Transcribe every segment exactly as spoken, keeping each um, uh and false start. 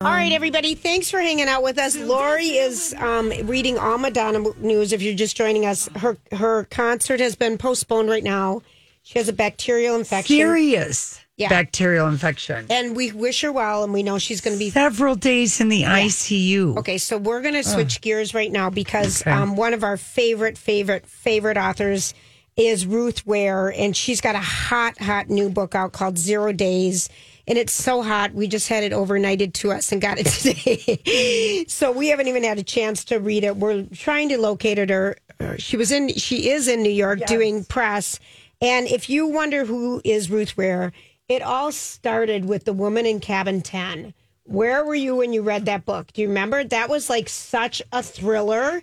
All right, everybody, thanks for hanging out with us. Lori is um, reading all Madonna news if you're just joining us. Her her concert has been postponed right now. She has a bacterial infection. Serious yeah. bacterial infection. And we wish her well, and we know she's going to be... Several days in the yeah. I C U. Okay, so we're going to switch Ugh. gears right now because okay. um, one of our favorite, favorite, favorite authors is Ruth Ware, and she's got a hot, hot new book out called Zero Days. And it's so hot, we just had it overnighted to us and got it today. So we haven't even had a chance to read it. We're trying to locate it. Or she was in, she is in New York yes. doing press. And if you wonder who is Ruth Ware, it all started with The Woman in Cabin ten. Where were you when you read that book? Do you remember? That was like such a thriller.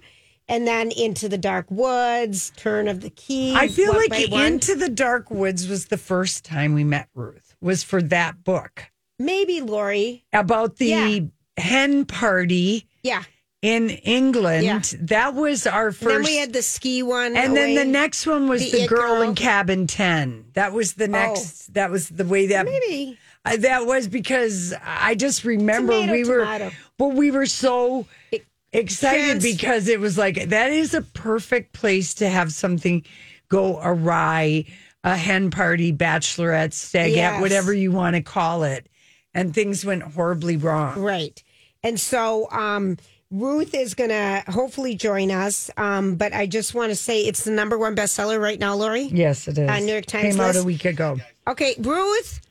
And then Into the Dark Woods, Turn of the Keys. I feel like Into the Dark Woods was the first time we met Ruth, was for that book. Maybe, Lori. About the yeah. hen party yeah. in England. Yeah. That was our first. And then we had the ski one. And away. Then the next one was The, the It Girl in Cabin ten. That was the next. Oh. That was the way that. Maybe. Uh, that was because I just remember tomato, we tomato. were. But we were so. It, Excited Chance. because it was like, that is a perfect place to have something go awry, a hen party, bachelorette, stagette, yes. whatever you want to call it. And things went horribly wrong. Right. And so um, Ruth is going to hopefully join us. Um, but I just want to say it's the number one bestseller right now, Lori. Yes, it is. On New York Times. Came list. Out a week ago. Okay, Ruth.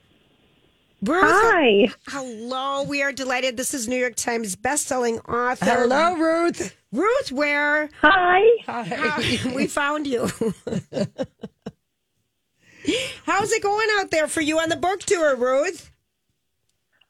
Ruth, hi. Hello. We are delighted. This is New York Times bestselling author. Hello, Ruth. Ruth Ware. Hi. Hi. How, we found you. How's it going out there for you on the book tour, Ruth?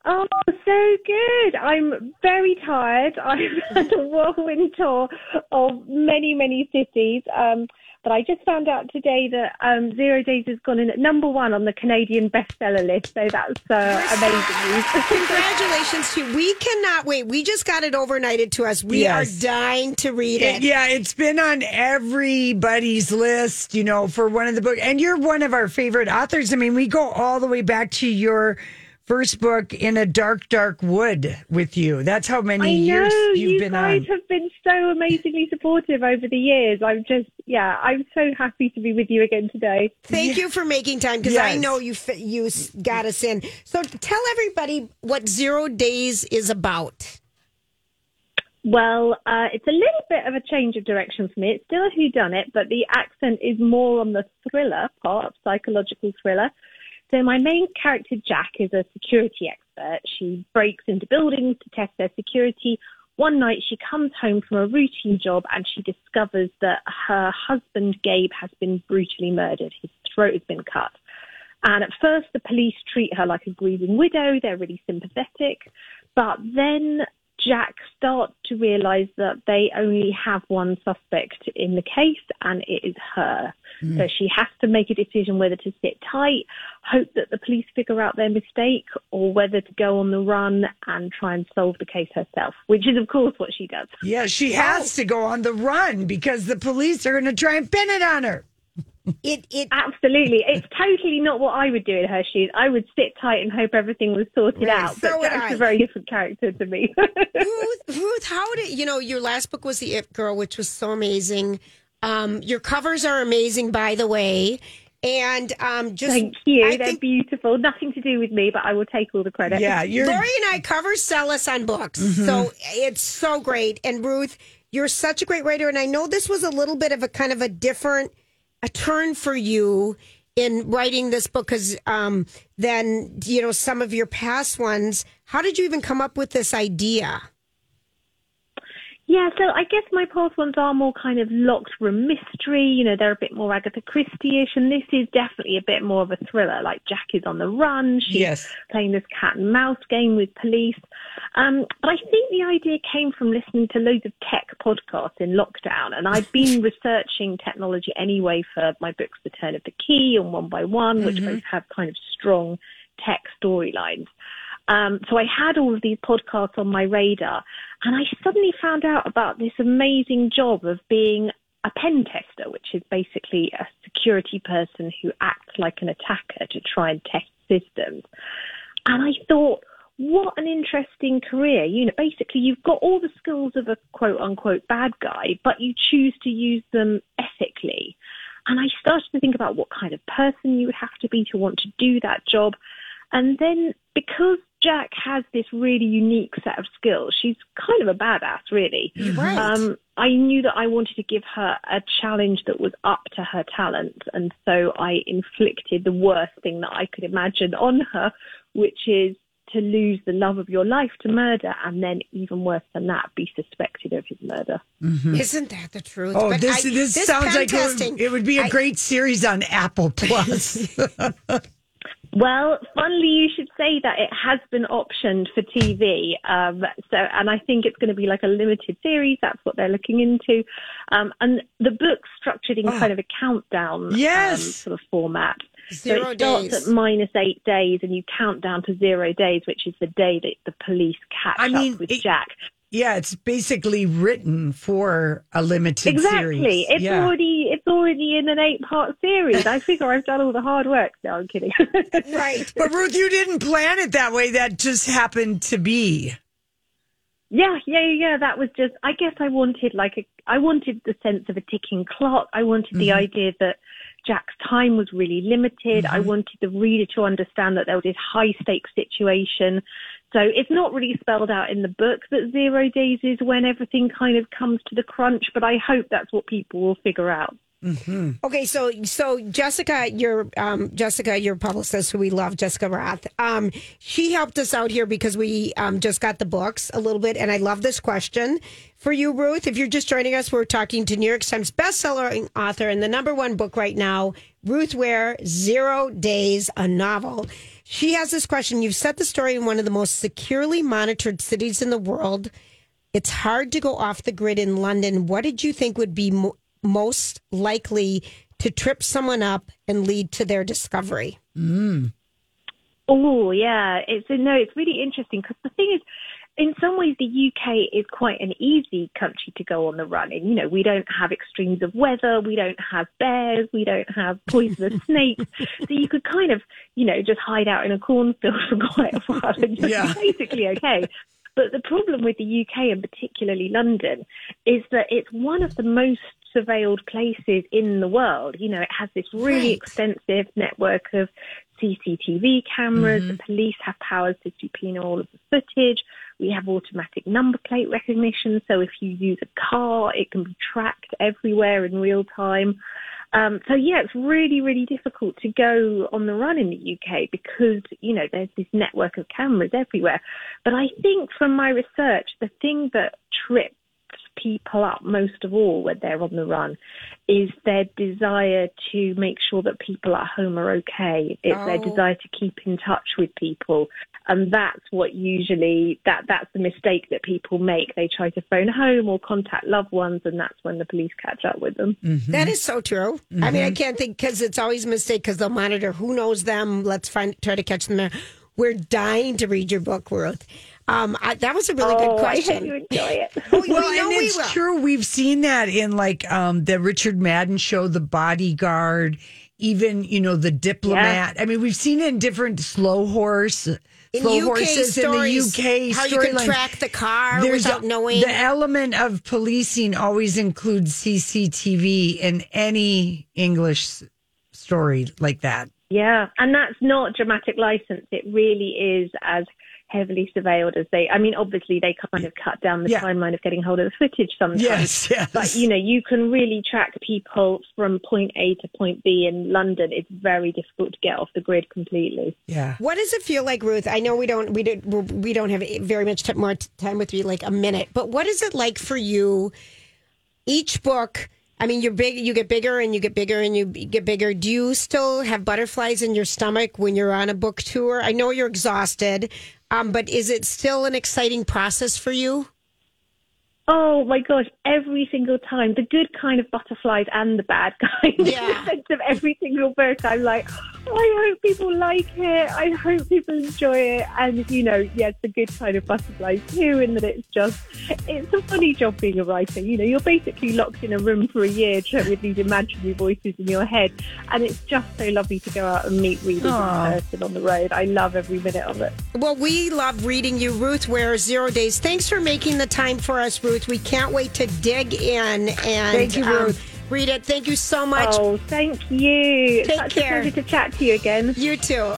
Oh, so good. I'm very tired. I've had a whirlwind tour of many, many cities. Um, But I just found out today that um, Zero Days has gone in at number one on the Canadian bestseller list. So that's uh, amazing news. Congratulations to you. We cannot wait. We just got it overnighted to us. We yes. are dying to read it. it. Yeah, it's been on everybody's list, you know, for one of the books. And you're one of our favorite authors. I mean, we go all the way back to your first book, In a Dark, Dark Wood, with you. That's how many I years know, you've you been guys on. Have been so amazingly supportive over the years. I'm just, yeah, I'm so happy to be with you again today. Thank yeah. you for making time, because yes. I know you you got us in. So tell everybody what Zero Days is about. Well, uh, it's a little bit of a change of direction for me. It's still a whodunit, but the accent is more on the thriller part, psychological thriller. So my main character, Jack, is a security expert. She breaks into buildings to test their security. One night she comes home from a routine job and she discovers that her husband, Gabe, has been brutally murdered. His throat has been cut. And at first the police treat her like a grieving widow. They're really sympathetic. But then Jack starts to realise that they only have one suspect in the case, and it is her. Mm. So she has to make a decision whether to sit tight, hope that the police figure out their mistake, or whether to go on the run and try and solve the case herself, which is, of course, what she does. Yeah, she has to go on the run because the police are going to try and pin it on her. It, it absolutely. It's totally not what I would do in her shoes. I would sit tight and hope everything was sorted right, out. So but that's I. a very different character to me. Ruth, Ruth, how did you know? Your last book was The It Girl, which was so amazing. Um, your covers are amazing, by the way. And um, just thank you. I They're think, beautiful. Nothing to do with me, but I will take all the credit. Yeah, you're... Lori and I cover sell us on books, mm-hmm. so it's so great. And Ruth, you're such a great writer, and I know this was a little bit of a kind of a different. A turn for you in writing this book, because um, then, you know, some of your past ones. How did you even come up with this idea? Yeah, so I guess my past ones are more kind of locked room mystery. You know, they're a bit more Agatha Christie-ish, and this is definitely a bit more of a thriller. Like Jack is on the run. She's yes. playing this cat and mouse game with police. Um, but I think the idea came from listening to loads of tech podcasts in lockdown, and I'd been researching technology anyway for my books, The Turn of the Key and One by One, mm-hmm. which both have kind of strong tech storylines. Um, so I had all of these podcasts on my radar, and I suddenly found out about this amazing job of being a pen tester, which is basically a security person who acts like an attacker to try and test systems. And I thought, what an interesting career. You know, basically, you've got all the skills of a quote-unquote bad guy, but you choose to use them ethically. And I started to think about what kind of person you would have to be to want to do that job. And then because Jack has this really unique set of skills, she's kind of a badass, really. Right. Um, I knew that I wanted to give her a challenge that was up to her talent. And so I inflicted the worst thing that I could imagine on her, which is to lose the love of your life to murder, and then even worse than that, be suspected of his murder. Mm-hmm. Isn't that the truth? Oh, but this, I, this, this sounds like it would, it would be a I, great series on Apple Plus. Well, funnily, you should say that it has been optioned for T V. Um, so, and I think it's going to be like a limited series. That's what they're looking into. Um, and the book's structured in oh. kind of a countdown yes. um, sort of format. Zero so it starts days. At minus eight days, and you count down to zero days, which is the day that the police catch I mean, up with it, Jack. Yeah, it's basically written for a limited exactly. series. Exactly. It's yeah. already it's already in an eight-part series. I figure I've done all the hard work. No, I'm kidding. Right. But, Ruth, you didn't plan it that way. That just happened to be. Yeah, yeah, yeah. That was just, I guess I wanted like a, I wanted the sense of a ticking clock. I wanted mm-hmm. the idea that Jack's time was really limited. Mm-hmm. I wanted the reader to understand that there was this high-stakes situation. So it's not really spelled out in the book that zero days is when everything kind of comes to the crunch, but I hope that's what people will figure out. Mm-hmm. Okay, so so Jessica, your um, Jessica, your publicist, who we love, Jessica Rath, um, she helped us out here because we um, just got the books a little bit, and I love this question for you, Ruth. If you're just joining us, we're talking to New York Times bestselling author and the number one book right now, Ruth Ware, Zero Days, a novel. She has this question. You've set the story in one of the most securely monitored cities in the world. It's hard to go off the grid in London. What did you think would be mo- most likely to trip someone up and lead to their discovery? Mm. Oh, yeah. It's no, it's really interesting because the thing is, in some ways, the U K is quite an easy country to go on the run in. You know, we don't have extremes of weather. We don't have bears. We don't have poisonous snakes. So you could kind of, you know, just hide out in a cornfield for quite a while and you're yeah. basically okay. But the problem with the U K and particularly London is that it's one of the most surveilled places in the world. You know, it has this really right. extensive network of C C T V cameras. Mm-hmm. The police have powers to subpoena all of the footage. We have automatic number plate recognition. So if you use a car, it can be tracked everywhere in real time. Um, so, yeah, it's really, really difficult to go on the run in the U K because, you know, there's this network of cameras everywhere. But I think from my research, the thing that trips people up most of all when they're on the run is their desire to make sure that people at home are okay. It's oh. their desire to keep in touch with people. And that's what usually, that that's the mistake that people make. They try to phone home or contact loved ones, and that's when the police catch up with them. Mm-hmm. That is so true. Mm-hmm. I mean, I can't think, because it's always a mistake, because they'll monitor who knows them. Let's find try to catch them there. We're dying to read your book, Ruth. Um, I, that was a really oh, good question. I hope you enjoy it. well, well and we it's will. True. We've seen that in like um, the Richard Madden show, The Bodyguard, even, you know, The Diplomat. Yeah. I mean, we've seen it in different slow horse, in slow U K horses stories, in the U K. How you can line. Track the car There's without a, knowing. The element of policing always includes C C T V in any English story like that. Yeah, and that's not dramatic license. It really is as heavily surveilled as they, I mean, obviously they kind of cut down the yeah. timeline of getting hold of the footage sometimes. Yes, yes. But, you know, you can really track people from point A to point B in London. It's very difficult to get off the grid completely. Yeah. What does it feel like, Ruth? I know we don't, we don't, we don't have very much more time with you, like a minute, but what is it like for you? Each book, I mean, you're big, you get bigger and you get bigger and you get bigger. Do you still have butterflies in your stomach when you're on a book tour? I know you're exhausted, um, but is it still an exciting process for you? Oh, my gosh. Every single time. The good kind of butterflies and the bad kind. Yeah. In the sense of every single book, I'm like, I hope people like it. I hope people enjoy it. And, you know, yeah, it's a good kind of butterfly too, in that it's just, it's a funny job being a writer. You know, you're basically locked in a room for a year with these imaginary voices in your head. And it's just so lovely to go out and meet readers Aww. in person on the road. I love every minute of it. Well, we love reading you, Ruth Ware, Zero Days. Thanks for making the time for us, Ruth. We can't wait to dig in. And Thank you, Ruth. Um, Read it. Thank you so much. Oh, thank you. Take Such care. It's a pleasure to chat to you again. You too.